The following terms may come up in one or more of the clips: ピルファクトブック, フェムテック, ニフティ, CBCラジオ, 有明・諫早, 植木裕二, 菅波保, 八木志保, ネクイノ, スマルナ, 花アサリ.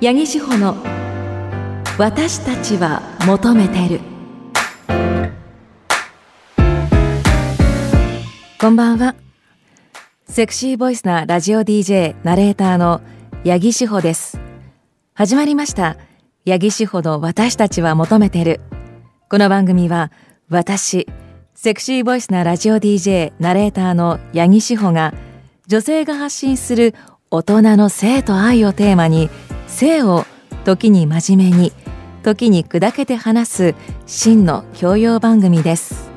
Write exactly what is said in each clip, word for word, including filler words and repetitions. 八木志保の私たちは求めてる。こんばんは。セクシーボイスなラジオ ディージェー ナレーターの八木志保です。始まりました、八木志保の私たちは求めてる。この番組は私セクシーボイスなラジオ ディージェー ナレーターの八木志保が女性が発信する大人の性と愛をテーマに、性を時に真面目に時に砕けて話す真の教養番組です。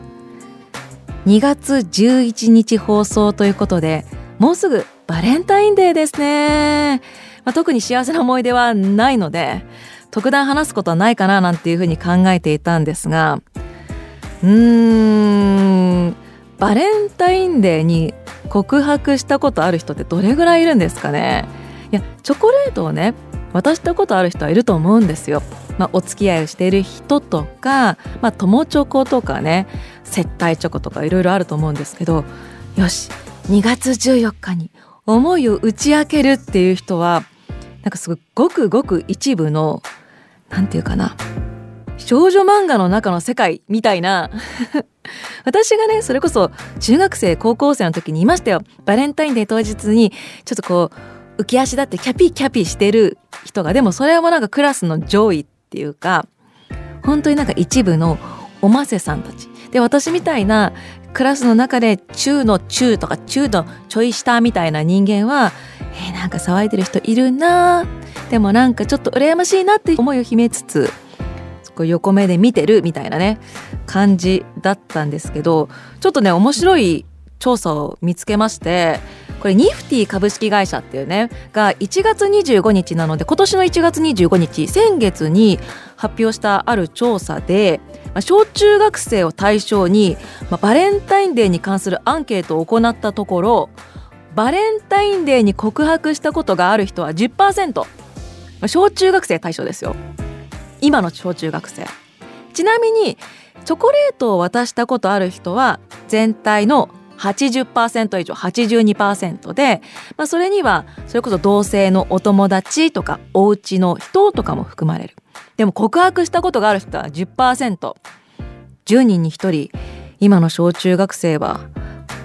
にがつじゅういちにち放送ということで、もうすぐバレンタインデーですね、まあ、特に幸せな思い出はないので特段話すことはないかななんていうふうに考えていたんですが、うーんバレンタインデーに告白したことある人ってどれぐらいいるんですかね。いやチョコレートをね渡したことある人はいると思うんですよ、まあ、お付き合いをしている人とか、まあ、友チョコとかね、接待チョコとかいろいろあると思うんですけど、よしにがつじゅうよっかに思いを打ち明けるっていう人はなんかすごいごくごく一部の、なんていうかな、少女漫画の中の世界みたいな私がねそれこそ中学生高校生の時にいましたよ。バレンタインデー当日にちょっとこう浮き足だってキャピキャピしてる人が、でもそれはなんかクラスの上位っていうか、本当になんか一部のおませさんたちで、私みたいなクラスの中で中の中とか中のちょい下みたいな人間は、えー、なんか騒いでる人いるな、でもなんかちょっと羨ましいなって思いを秘めつつ横目で見てるみたいなね感じだったんですけど、ちょっとね面白い調査を見つけまして、これニフティ株式会社っていうねがいちがつにじゅうごにちなので、今年のいちがつにじゅうごにち先月に発表したある調査で、小中学生を対象にバレンタインデーに関するアンケートを行ったところ、バレンタインデーに告白したことがある人は じゅっパーセント、 小中学生対象ですよ、今の小中学生。ちなみにチョコレートを渡したことある人は全体のはちじゅっパーセント 以上 はちじゅうにパーセント で、まあ、それにはそれこそ同性のお友達とかお家の人とかも含まれる。でも告白したことがある人は じゅっパーセント、 じゅうにんにひとり今の小中学生は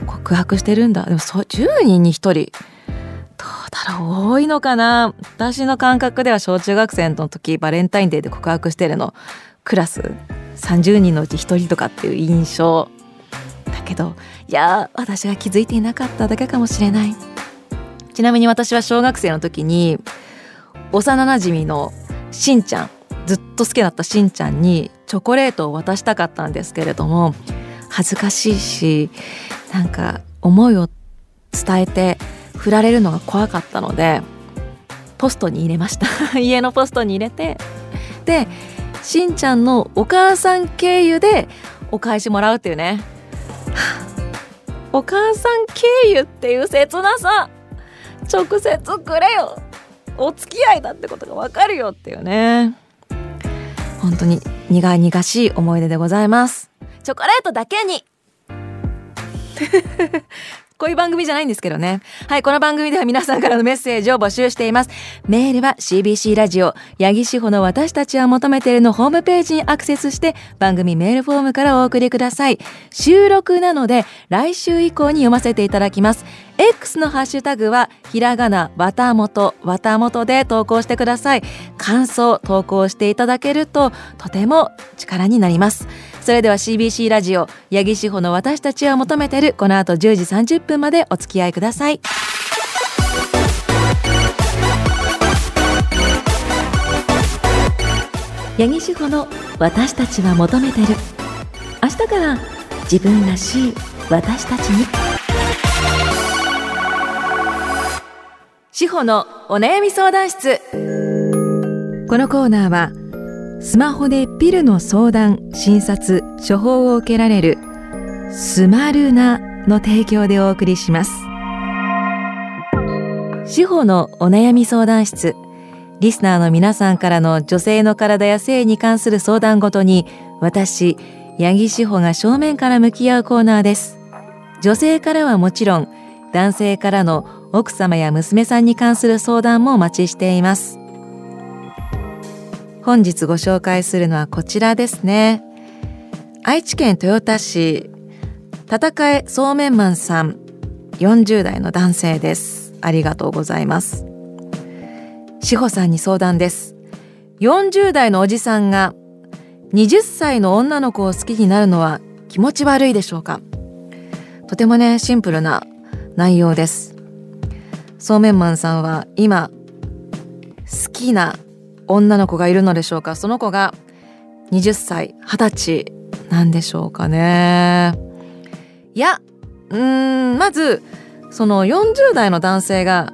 告白してるんだ。でもそうじゅうにんにひとりどうだろう、多いのかな。私の感覚では小中学生の時バレンタインデーで告白してるのクラスさんじゅうにんのうちひとりとかっていう印象だけど、いや私が気づいていなかっただけかもしれない。ちなみに私は小学生の時に幼なじみのしんちゃん、ずっと好きだったしんちゃんにチョコレートを渡したかったんですけれども、恥ずかしいしなんか思いを伝えて振られるのが怖かったのでポストに入れました家のポストに入れて、でしんちゃんのお母さん経由でお返しもらうっていうねお母さん経由っていう切なさ、直接くれよ、お付き合いだってことがわかるよっていうね、本当に苦々しい思い出でございます。チョコレートだけにこういう番組じゃないんですけどね。はい、この番組では皆さんからのメッセージを募集しています。メールは シービーシー ラジオ八木志保の私たちは求めてるのホームページにアクセスして番組メールフォームからお送りください。収録なので来週以降に読ませていただきます。 X のハッシュタグはひらがなわたもとわたもとで投稿してください。感想投稿していただけるととても力になります。それでは シービーシー ラジオ八木志保の私たちは求めてる、この後じゅうじさんじゅっぷんまでお付き合いください。八木志保の私たちは求めてる。明日から自分らしい私たちに。志保のお悩み相談室。このコーナーはスマホでピルの相談、診察、処方を受けられるスマルナの提供でお送りします。志保のお悩み相談室。リスナーの皆さんからの女性の体や性に関する相談ごとに、私、八木志保が正面から向き合うコーナーです。女性からはもちろん、男性からの奥様や娘さんに関する相談もお待ちしています。本日ご紹介するのはこちらですね。愛知県豊田市、戦えそうめんマンさん、よんじゅうだいの男性です。ありがとうございます。志保さんに相談です。よんじゅうだいのおじさんがにじゅっさいの女の子を好きになるのは気持ち悪いでしょうか。とてもね、シンプルな内容です。そうめんマンさんは今好きな女の子がいるのでしょうか。その子がにじゅっさい、はたちなんでしょうかね。いや、うーんまずそのよんじゅうだいの男性が、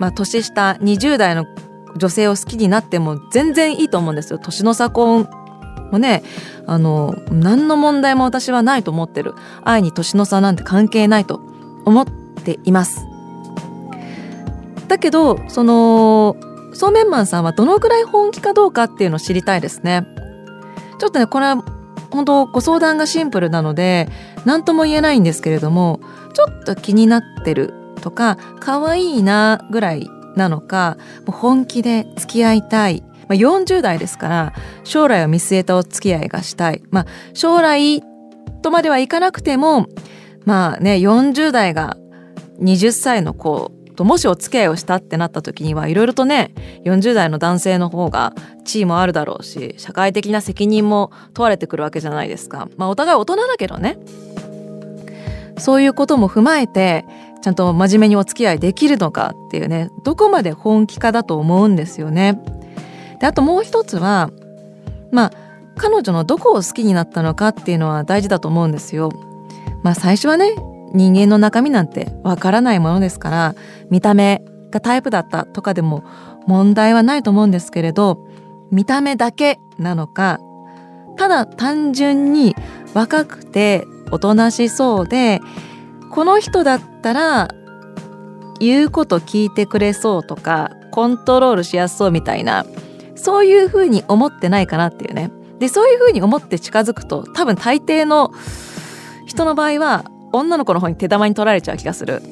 まあ、年下にじゅうだいの女性を好きになっても全然いいと思うんですよ。年の差婚もね、あの何の問題も私はないと思ってる。愛に年の差なんて関係ないと思っています。だけどそのそうめんマンさんはどのぐらい本気かどうかっていうのを知りたいですね。ちょっとねこれは本当ご相談がシンプルなので何とも言えないんですけれども、ちょっと気になってるとか可愛いなぐらいなのか、もう本気で付き合いたい、まあ、よんじゅうだいですから将来を見据えたお付き合いがしたい、まあ、将来とまではいかなくてもまあね、よんじゅうだいがにじゅっさいの子ともしお付き合いをしたってなった時にはいろいろとね、よんじゅうだいの男性の方が地位もあるだろうし社会的な責任も問われてくるわけじゃないですか。まあお互い大人だけどね、そういうことも踏まえてちゃんと真面目にお付き合いできるのかっていうね、どこまで本気かだと思うんですよね。であともう一つは、まあ彼女のどこを好きになったのかっていうのは大事だと思うんですよ。まあ最初はね、人間の中身なんてわからないものですから、見た目がタイプだったとかでも問題はないと思うんですけれど、見た目だけなのか、ただ単純に若くておとなしそうでこの人だったら言うこと聞いてくれそうとかコントロールしやすそうみたいな、そういうふうに思ってないかなっていうね。でそういうふうに思って近づくと多分大抵の人の場合は女の子の方に手玉に取られちゃう気がする。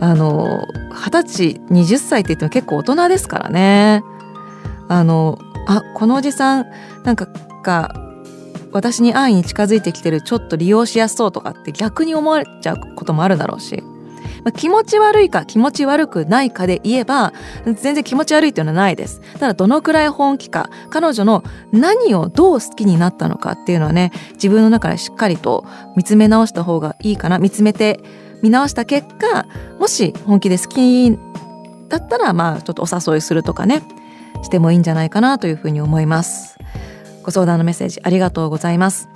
あのはたち、にじゅっさいって言っても結構大人ですからね。あのあこのおじさんなんかが私に安易に近づいてきてる、ちょっと利用しやすそうとかって逆に思われちゃうこともあるだろうし、まあ、気持ち悪いか気持ち悪くないかで言えば全然気持ち悪いっていうのはないです。ただどのくらい本気か、彼女の何をどう好きになったのかっていうのはね、自分の中でしっかりと見つめ直した方がいいかな。見つめて見直した結果、もし本気で好きだったらまあちょっとお誘いするとかね、してもいいんじゃないかなというふうに思います。ご相談のメッセージありがとうございます。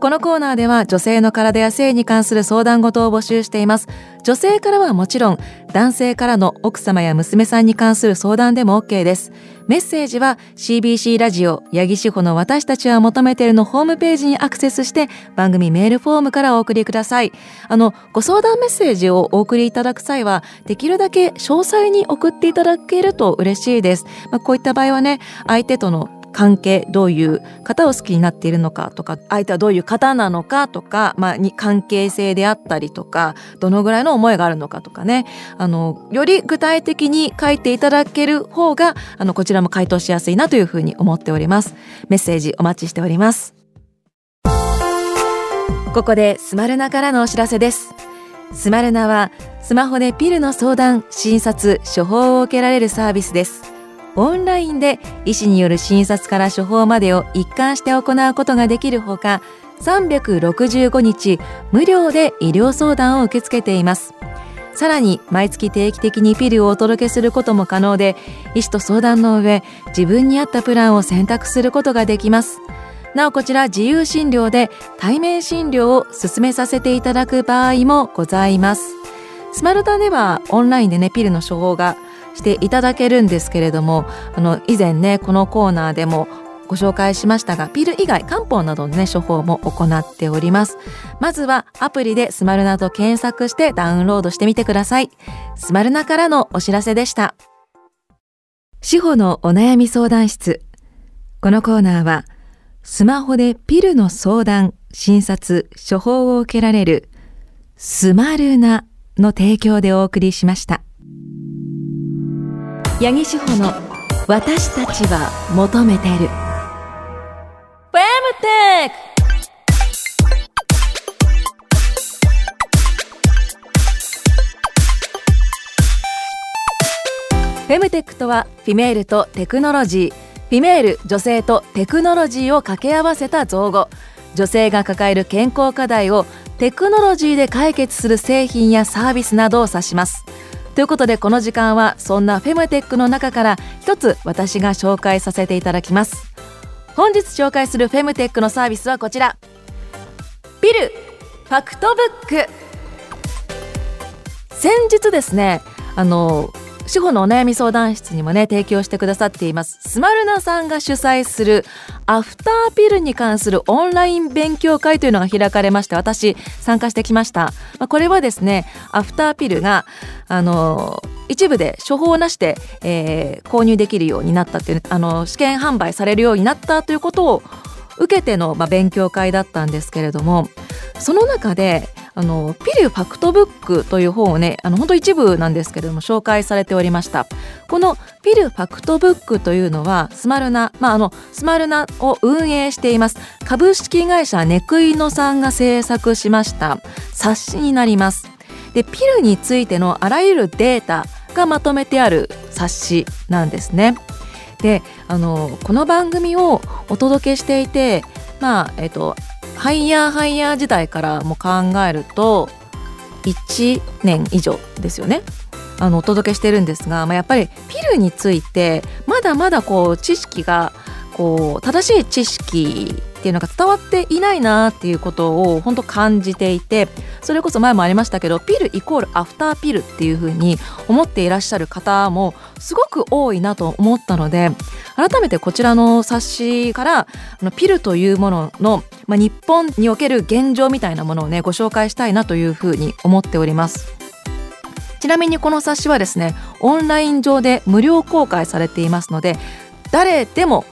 このコーナーでは女性の体や性に関する相談事を募集しています。女性からはもちろん、男性からの奥様や娘さんに関する相談でも OK です。メッセージは シービーシー ラジオ八木志保の私たちは求めているのホームページにアクセスして番組メールフォームからお送りください。あのご相談メッセージをお送りいただく際はできるだけ詳細に送っていただけると嬉しいです。まあ、こういった場合はね、相手との関係、どういう方を好きになっているのかとか、相手はどういう方なのかとか、まあ、に関係性であったりとか、どのぐらいの思いがあるのかとかね、あのより具体的に書いていただける方があのこちらも回答しやすいなというふうに思っております。メッセージお待ちしております。ここでスマルナからのお知らせです。スマルナはスマホでピルの相談、診察、処方を受けられるサービスです。オンラインで医師による診察から処方までを一貫して行うことができるほか、さんびゃくろくじゅうごにち無料で医療相談を受け付けています。さらに毎月定期的にピルをお届けすることも可能で、医師と相談の上自分に合ったプランを選択することができます。なおこちら自由診療で対面診療を進めさせていただく場合もございます。スマルタではオンラインでね、ピルの処方がしていただけるんですけれども、あの以前ねこのコーナーでもご紹介しましたが、ピル以外漢方などの、ね、処方も行っております。まずはアプリでスマルナと検索してダウンロードしてみてください。スマルナからのお知らせでした。志保のお悩み相談室。このコーナーはスマホでピルの相談、診察、処方を受けられるスマルナの提供でお送りしました。八木志保の私たちは求めてるフェムテック。フェムテックとはフィメールとテクノロジー、フィメール女性とテクノロジーを掛け合わせた造語。女性が抱える健康課題をテクノロジーで解決する製品やサービスなどを指します。ということで、この時間はそんなフェムテックの中から一つ私が紹介させていただきます。本日紹介するフェムテックのサービスはこちら、ピルファクトブック。先日ですね、あの司法のお悩み相談室にもね提供してくださっていますスマルナさんが主催するアフターピルに関するオンライン勉強会というのが開かれまして、私参加してきました。まあ、これはですね、アフターピルがあの一部で処方なしで、えー、購入できるようになったっていうあの試験販売されるようになったということを受けての、まあ、勉強会だったんですけれども、その中であのピルファクトブックという本をね、あの本当一部なんですけれども紹介されておりました。このピルファクトブックというのはスマルナ、まあ、あのスマルナを運営しています株式会社ネクイノさんが制作しました冊子になります。でピルについてのあらゆるデータがまとめてある冊子なんですね。であのこの番組をお届けしていて、まあえっとハイヤーハイヤー時代からも考えるといちねん以上ですよね、あのお届けしてるんですが、まあ、やっぱりピルについてまだまだこう知識がこう正しい知識っていうのが伝わっていないなっていうことを本当感じていて、それこそ前もありましたけどピルイコールアフターピルっていう風に思っていらっしゃる方もすごく多いなと思ったので、改めてこちらの冊子からピルというものの、まあ、日本における現状みたいなものをねご紹介したいなという風に思っております。ちなみにこの冊子はですねオンライン上で無料公開されていますので、誰でも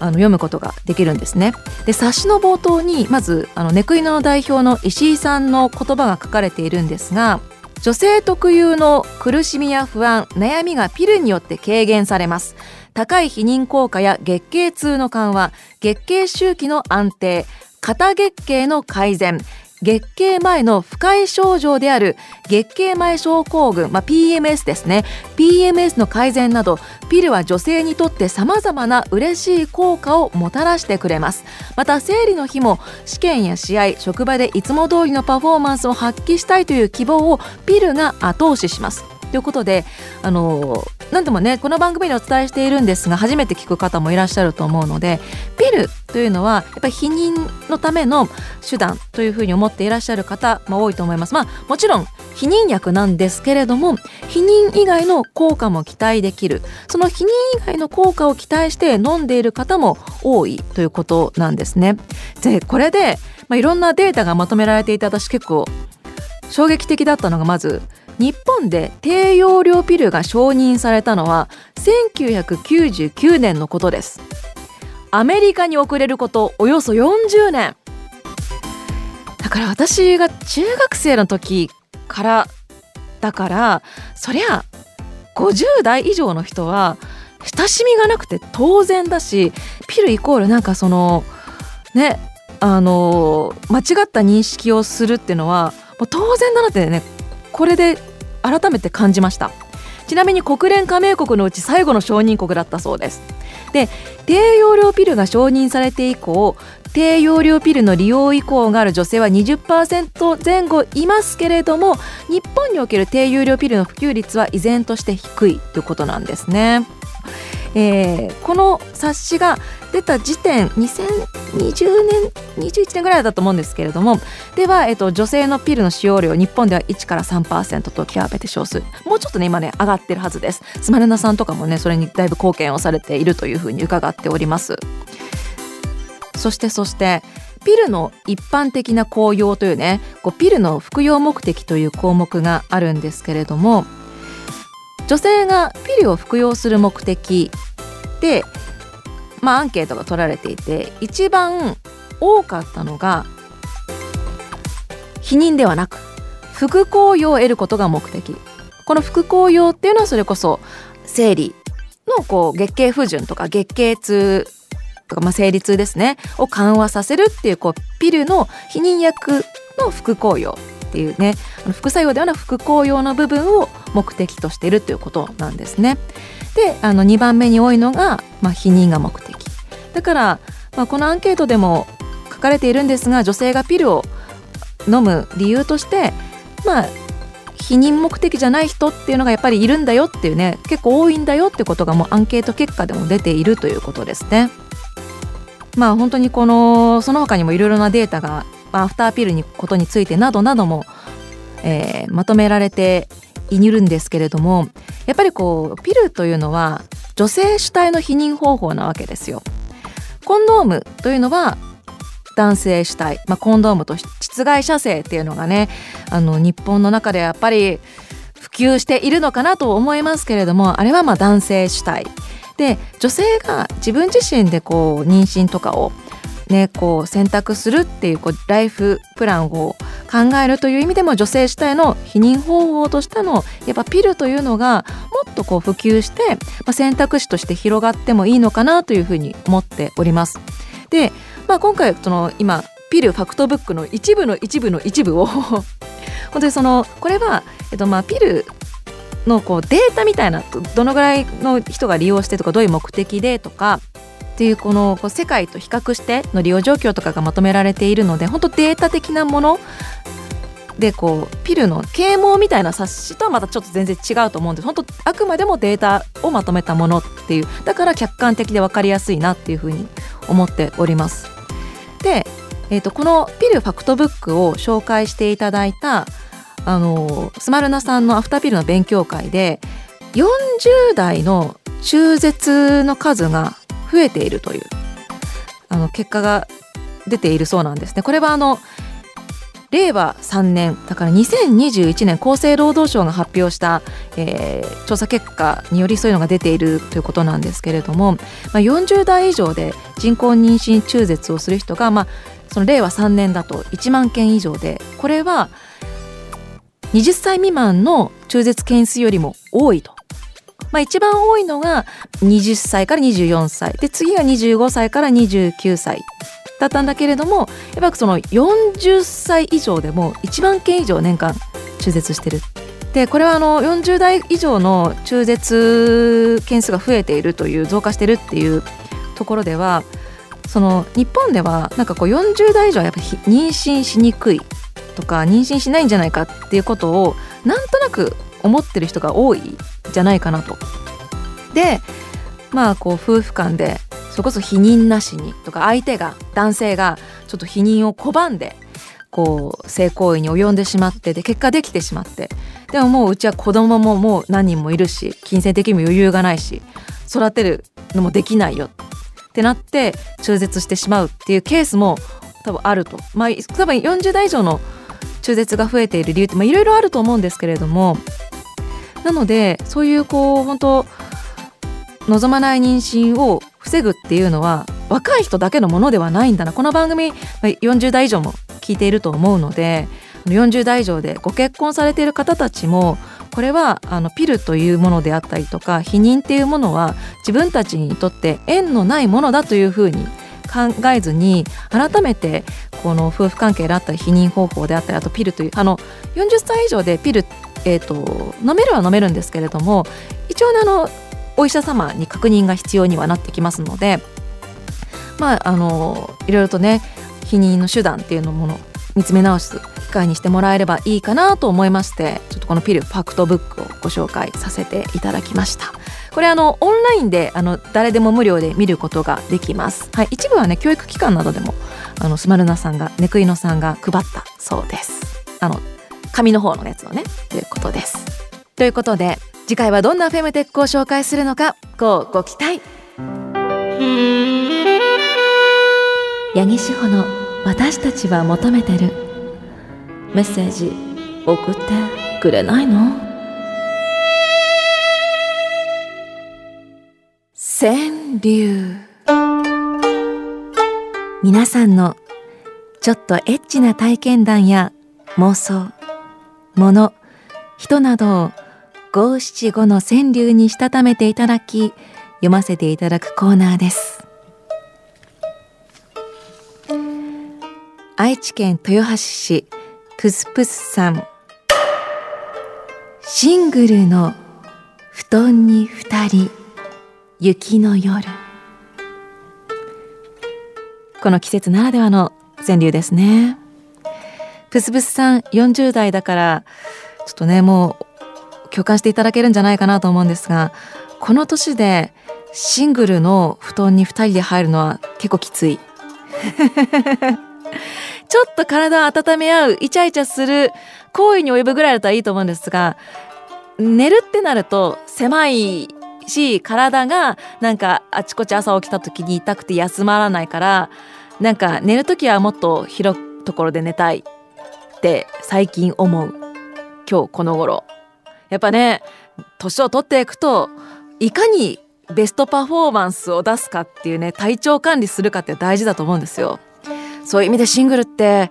あの読むことができるんですね。で冊子の冒頭にまずあのネクイノの代表の石井さんの言葉が書かれているんですが、女性特有の苦しみや不安、悩みがピルによって軽減されます。高い避妊効果や月経痛の緩和、月経周期の安定、過月経の改善、月経前の不快症状である月経前症候群、まあ、ピーエムエス ですね ピーエムエス の改善など、ピルは女性にとってさまざまな嬉しい効果をもたらしてくれます。また生理の日も試験や試合、職場でいつも通りのパフォーマンスを発揮したいという希望をピルが後押ししますということで、あの何でもねこの番組でお伝えしているんですが、初めて聞く方もいらっしゃると思うので、ピルというのはやっぱり避妊のための手段というふうに思っていらっしゃる方も多いと思います。まあもちろん避妊薬なんですけれども、避妊以外の効果も期待できる、その避妊以外の効果を期待して飲んでいる方も多いということなんですね。でこれで、まあ、いろんなデータがまとめられていて、私結構衝撃的だったのが、まず日本で低用量ピルが承認されたのはせんきゅうひゃくきゅうじゅうきゅうねんのことです。アメリカに遅れることおよそよんじゅうねんだから、私が中学生の時からだから、そりゃごじゅうだい以上の人は親しみがなくて当然だし、ピルイコールなんかそのねあの間違った認識をするっていうのはもう当然だなってね、これで改めて感じました。ちなみに国連加盟国のうち最後の承認国だったそうです。で低用量ピルが承認されて以降、低用量ピルの利用意向がある女性は にじゅっパーセント 前後いますけれども、日本における低用量ピルの普及率は依然として低いということなんですね。えー、この冊子が出た時点にせんにじゅうねんにじゅういちねんぐらいだと思うんですけれども、では、えっと、女性のピルの使用量日本ではいちからさんパーセント と極めて少数、もうちょっとね今ね上がってるはずです。スマルナさんとかもねそれにだいぶ貢献をされているというふうに伺っております。そしてそしてピルの一般的な効用というね、こうピルの服用目的という項目があるんですけれども、女性がピルを服用する目的で、まあ、アンケートが取られていて、一番多かったのが避妊ではなく副効用を得ることが目的。この副効用っていうのはそれこそ生理のこう月経不順とか月経痛とか、まあ、生理痛ですねを緩和させるっていう、こうピルの避妊薬の副効用っていうね、副作用ではなく副効用の部分を目的としているということなんですね。で、あのにばんめに多いのが、まあ、避妊が目的だから、まあ、このアンケートでも書かれているんですが、女性がピルを飲む理由として、まあ、避妊目的じゃない人っていうのがやっぱりいるんだよっていうね、結構多いんだよってことがもうアンケート結果でも出ているということですね。まあ本当にこのその他にもいろいろなデータがアフターピルにことについてなどなども、えー、まとめられているんですけれども、やっぱりこうピルというのは女性主体の避妊方法なわけですよ。コンドームというのは男性主体、まあ、コンドームと膣外射精っていうのがね、あの日本の中でやっぱり普及しているのかなと思いますけれども、あれはまあ男性主体で、女性が自分自身でこう妊娠とかをね、こう選択するってい う, こうライフプランを考えるという意味でも、女性主体の避妊方法としてのやっぱピルというのがもっとこう普及して、まあ、選択肢として広がってもいいのかなというふうに思っております。で、まあ、今回その今ピルファクトブックの一部の一部の一部を本当にそのこれは、えっと、まあピルのこうデータみたいな、どのぐらいの人が利用してとか、どういう目的でとかっていう、この世界と比較しての利用状況とかがまとめられているので、本当データ的なもので、こうピルの啓蒙みたいな冊子とはまたちょっと全然違うと思うんです。本当あくまでもデータをまとめたものっていう、だから客観的で分かりやすいなっていうふうに思っております。で、えーと、このピルファクトブックを紹介していただいたあのスマルナさんのアフターピルの勉強会で、よんじゅうだいの中絶の数が増えているというあの結果が出ているそうなんですね。これはあのれいわさんねんだからにせんにじゅういちねん厚生労働省が発表した、えー、調査結果によりそういうのが出ているということなんですけれども、まあ、よんじゅうだい以上で人工妊娠中絶をする人が、まあ、そのれいわさんねんだといちまんけん以上で、これはにじゅっさいみまんの中絶件数よりも多いと。まあ、一番多いのがにじゅっさいからにじゅうよんさいで、次がにじゅうごさいからにじゅうきゅうさいだったんだけれども、やっぱりそのよんじゅっさい以上でもいちまんけん以上年間中絶してる。で、これはあのよんじゅうだい以上の中絶件数が増えているという、増加してるっていうところでは、その日本ではなんかこうよんじゅうだい以上はやっぱり妊娠しにくいとか、妊娠しないんじゃないかっていうことをなんとなく思ってる人が多いじゃないかなと。で、まあこう夫婦間でそれこそ避妊なしにとか、相手が男性がちょっと避妊を拒んでこう性行為に及んでしまって、で結果できてしまって、でももううちは子供ももう何人もいるし、金銭的にも余裕がないし、育てるのもできないよってなって中絶してしまうっていうケースも多分あると。まあ多分よんじゅうだい以上の中絶が増えている理由って、まあ、いろいろあると思うんですけれども、なのでそういうこう本当望まない妊娠を防ぐっていうのは若い人だけのものではないんだな。この番組よんじゅうだい以上も聞いていると思うので、よんじゅうだい以上でご結婚されている方たちも、これはあのピルというものであったりとか、避妊っていうものは自分たちにとって縁のないものだというふうに考えずに、改めてこの夫婦関係であったり、避妊方法であったり、あとピルというあのよんじゅっさい以上でピル、えー、と飲めるは飲めるんですけれども、一応、ね、あのお医者様に確認が必要にはなってきますので、まあ、あのいろいろとね、避妊の手段っていうのもの見つめ直す機会にしてもらえればいいかなと思いまして、ちょっとこのピルファクトブックをご紹介させていただきました。これあのオンラインであの誰でも無料で見ることができます、はい、一部はね教育機関などでもあのスマルナさんがネクイノさんが配ったそうです。あの紙の方のやつをね、ということです。ということで次回はどんなフェムテックを紹介するのか、こうご期待。八木志保の私たちは求めてる。メッセージ送ってくれないの？川柳。皆さんのちょっとエッチな体験談や妄想、物、人などをごしちごの川柳にしたためていただき、読ませていただくコーナーです。愛知県豊橋市プスプスさん。シングルの布団に二人雪の夜。この季節ならではの川柳ですね。プスプスさんよんじゅう代だからちょっとねもう共感していただけるんじゃないかなと思うんですが、この年でシングルの布団にふたりで入るのは結構きついちょっと体を温め合うイチャイチャする行為に及ぶぐらいだったらいいと思うんですが、寝るってなると狭いし、体がなんかあちこち朝起きた時に痛くて休まらないから、なんか寝る時はもっと広くところで寝たいって最近思う今日この頃。やっぱね年を取っていくといかにベストパフォーマンスを出すかっていうね、体調管理するかって大事だと思うんですよ。そういう意味でシングルって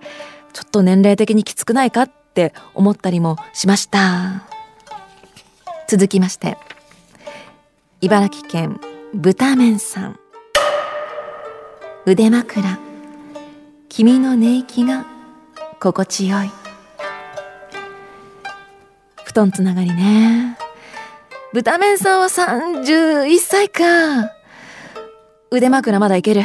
ちょっと年齢的にきつくないかって思ったりもしました。続きまして茨城県豚麺さん。腕枕君の寝息が心地よい。布団つながりね。豚麺さんはさんじゅういっさいか。腕枕まだいける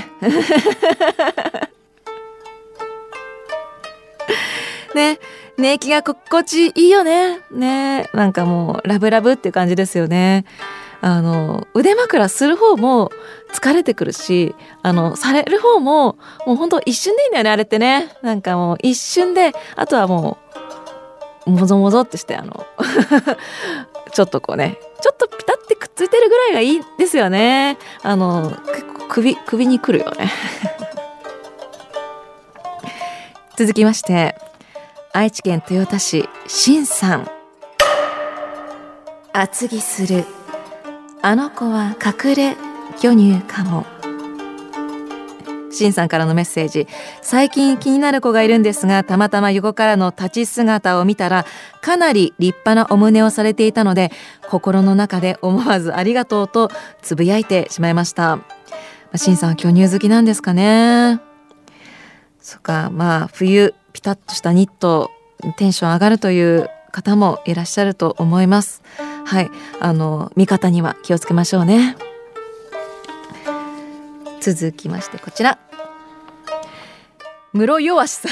ね、寝息が心地いいよね。ね、なんかもうラブラブっていう感じですよね。あの腕枕する方も疲れてくるし、あのされる方ももう本当一瞬でいいんだよねあれってね。なんかもう一瞬で、あとはもうもぞもぞってして、あのちょっとこうねちょっとピタってくっついてるぐらいがいいですよね。あの結構首首にくるよね続きまして愛知県豊田市しんさん。厚着するあの子は隠れ巨乳かも。しんさんからのメッセージ。最近気になる子がいるんですが、たまたま横からの立ち姿を見たらかなり立派なお胸をされていたので、心の中で思わずありがとうとつぶやいてしまいました。しんさんは巨乳好きなんですかね。そっか、まあ冬ピタッとしたニットテンション上がるという方もいらっしゃると思います。はい、あの見方には気をつけましょうね。続きましてこちら室弱さん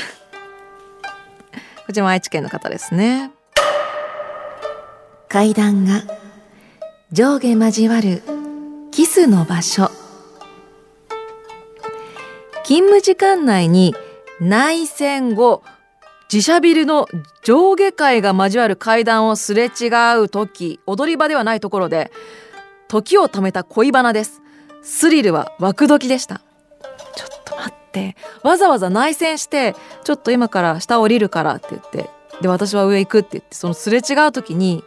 こちらも愛知県の方ですね。階段が上下交わるキスの場所。勤務時間内に内線後自社ビルの上下階が交わる階段をすれ違うとき、踊り場ではないところで時を止めた恋バナです。スリルは枠時でした。ちょっと待って、わざわざ内線してちょっと今から下降りるからって言って、で私は上行くって言って、そのすれ違うときに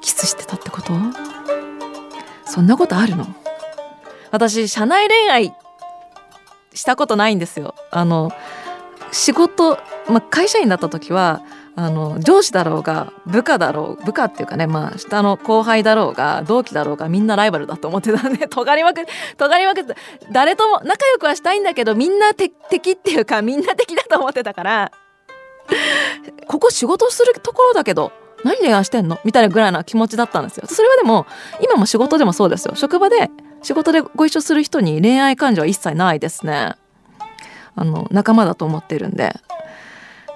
キスしてたってこと？そんなことあるの？私社内恋愛したことないんですよ。あの仕事、まあ、会社員だった時はあの上司だろうが部下だろう部下っていうかね、まあ、下の後輩だろうが同期だろうがみんなライバルだと思ってたんで尖りまく尖りまくって誰とも仲良くはしたいんだけどみんな敵っていうかみんな敵だと思ってたからここ仕事するところだけど何恋愛してんのみたいなぐらいな気持ちだったんですよ。それはでも今も仕事でもそうですよ。職場で仕事でご一緒する人に恋愛感情は一切ないですね。あの仲間だと思ってるんで。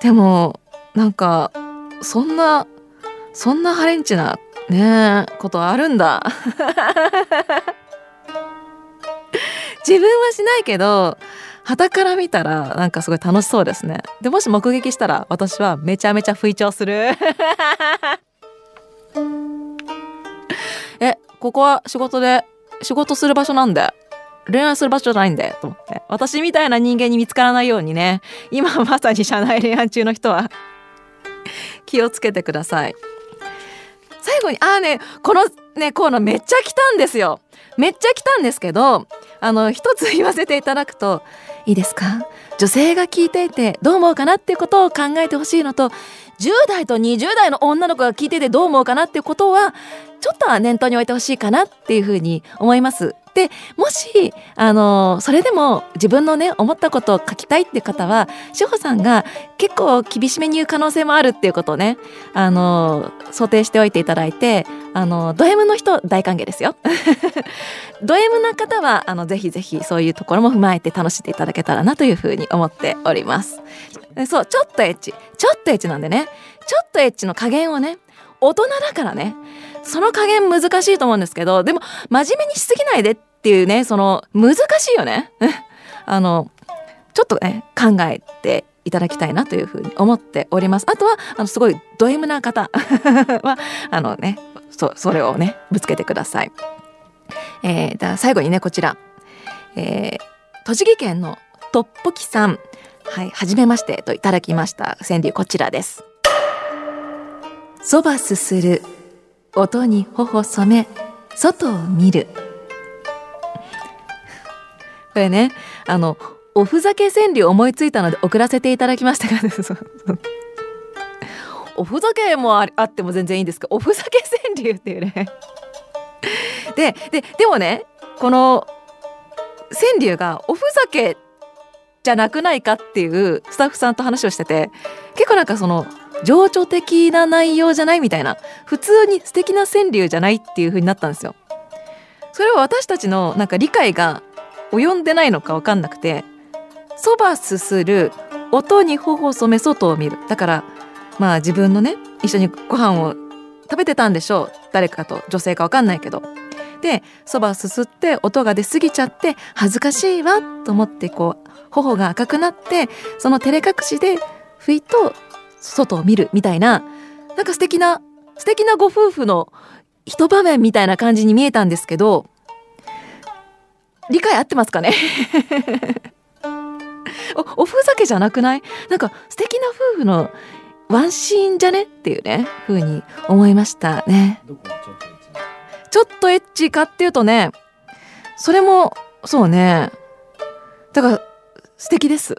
でもなんかそんなそんなハレンチなねことあるんだ自分はしないけど傍から見たらなんかすごい楽しそうですね。でもし目撃したら私はめちゃめちゃ吹聴するえ、ここは仕事で仕事する場所なんで恋愛する場所じゃないんでと思って、私みたいな人間に見つからないようにね、今まさに社内恋愛中の人は気をつけてください。最後にあーねこのねコーナーめっちゃ来たんですよ。めっちゃ来たんですけど、あの一つ言わせていただくといいですか、女性が聞いていてどう思うかなっていうことを考えてほしいのと、じゅうだいとにじゅうだいの女の子が聞いていてどう思うかなっていうことはちょっとは念頭に置いてほしいかなっていうふうに思います。でもしあのそれでも自分のね思ったことを書きたいって方は、志保さんが結構厳しめに言う可能性もあるっていうことをねあの想定しておいていただいて、あのド M の人大歓迎ですよド M な方はあのぜひぜひそういうところも踏まえて楽しんでいただけたらなというふうに思っております。そう、ちょっとエッチちょっとエッチなんでね、ちょっとエッチの加減をね、大人だからねその加減難しいと思うんですけど、でも真面目にしすぎないでっていうね、その難しいよねあのちょっとね考えていただきたいなというふうに思っております。あとはあのすごいド M な方はあのね そ, それをねぶつけてください。えー、だ最後にねこちら、えー、栃木県のトッポキさん、はい、はじめましてといただきました川柳こちらです。そばすする音に頬染め外を見る。これねあのおふざけ川柳思いついたので送らせていただきましたがおふざけも あ, あっても全然いいんですけど、おふざけ川柳っていうねで, で, でもねこの川柳がおふざけじゃなくないかっていうスタッフさんと話をしてて、結構なんかその情緒的な内容じゃないみたいな、普通に素敵な川柳じゃないっていう風になったんですよ。それは私たちのなんか理解が及んでないのか分かんなくて、そばすする音に頬染め外を見る、だからまあ自分のね一緒にご飯を食べてたんでしょう、誰かと女性か分かんないけど、でそばすすって音が出過ぎちゃって恥ずかしいわと思ってこう頬が赤くなって、その照れ隠しでふいと外を見るみたいな、なんか素敵な素敵なご夫婦の一場面みたいな感じに見えたんですけど、理解合ってますかねお, おふざけじゃなくない？なんか素敵な夫婦のワンシーンじゃねっていうね風に思いましたね。ちょっとエッチかっていうとね、それもそうね、だから素敵です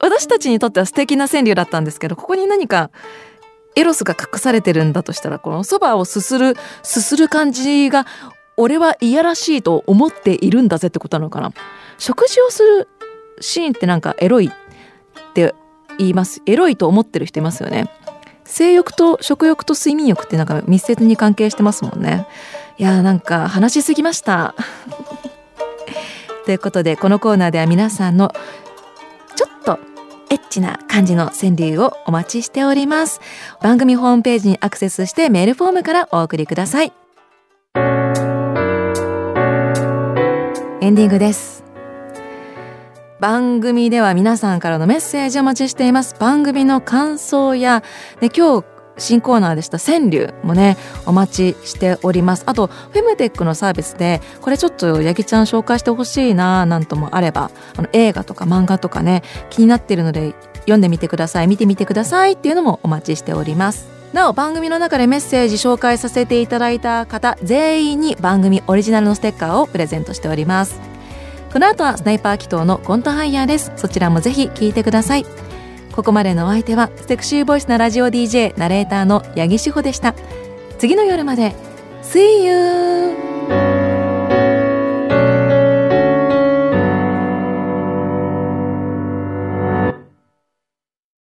私たちにとっては素敵な川柳だったんですけど、ここに何かエロスが隠されてるんだとしたら、このそばをすするすする感じが俺はいやらしいと思っているんだぜってことなのかな。食事をするシーンってなんかエロいって言います、エロいと思ってる人いますよね。性欲と食欲と睡眠欲ってなんか密接に関係してますもんね。いやーなんか話しすぎましたということで、このコーナーでは皆さんのちょっとエッチな感じの川柳をお待ちしております。番組ホームページにアクセスしてメールフォームからお送りください。エンディングです。番組では皆さんからのメッセージをお待ちしています。番組の感想や、ね、今日新コーナーでした川柳もねお待ちしております。あとフェムテックのサービスでこれちょっとヤギちゃん紹介してほしいななんともあれば、あの映画とか漫画とかね気になってるので読んでみてください、見てみてくださいっていうのもお待ちしております。なお番組の中でメッセージ紹介させていただいた方全員に番組オリジナルのステッカーをプレゼントしております。この後はスナイパー紀藤のコントハイヤーです。そちらもぜひ聞いてください。ここまでのお相手はセクシーボイスなラジオ ディージェー ナレーターの八木志保でした。次の夜まで See you!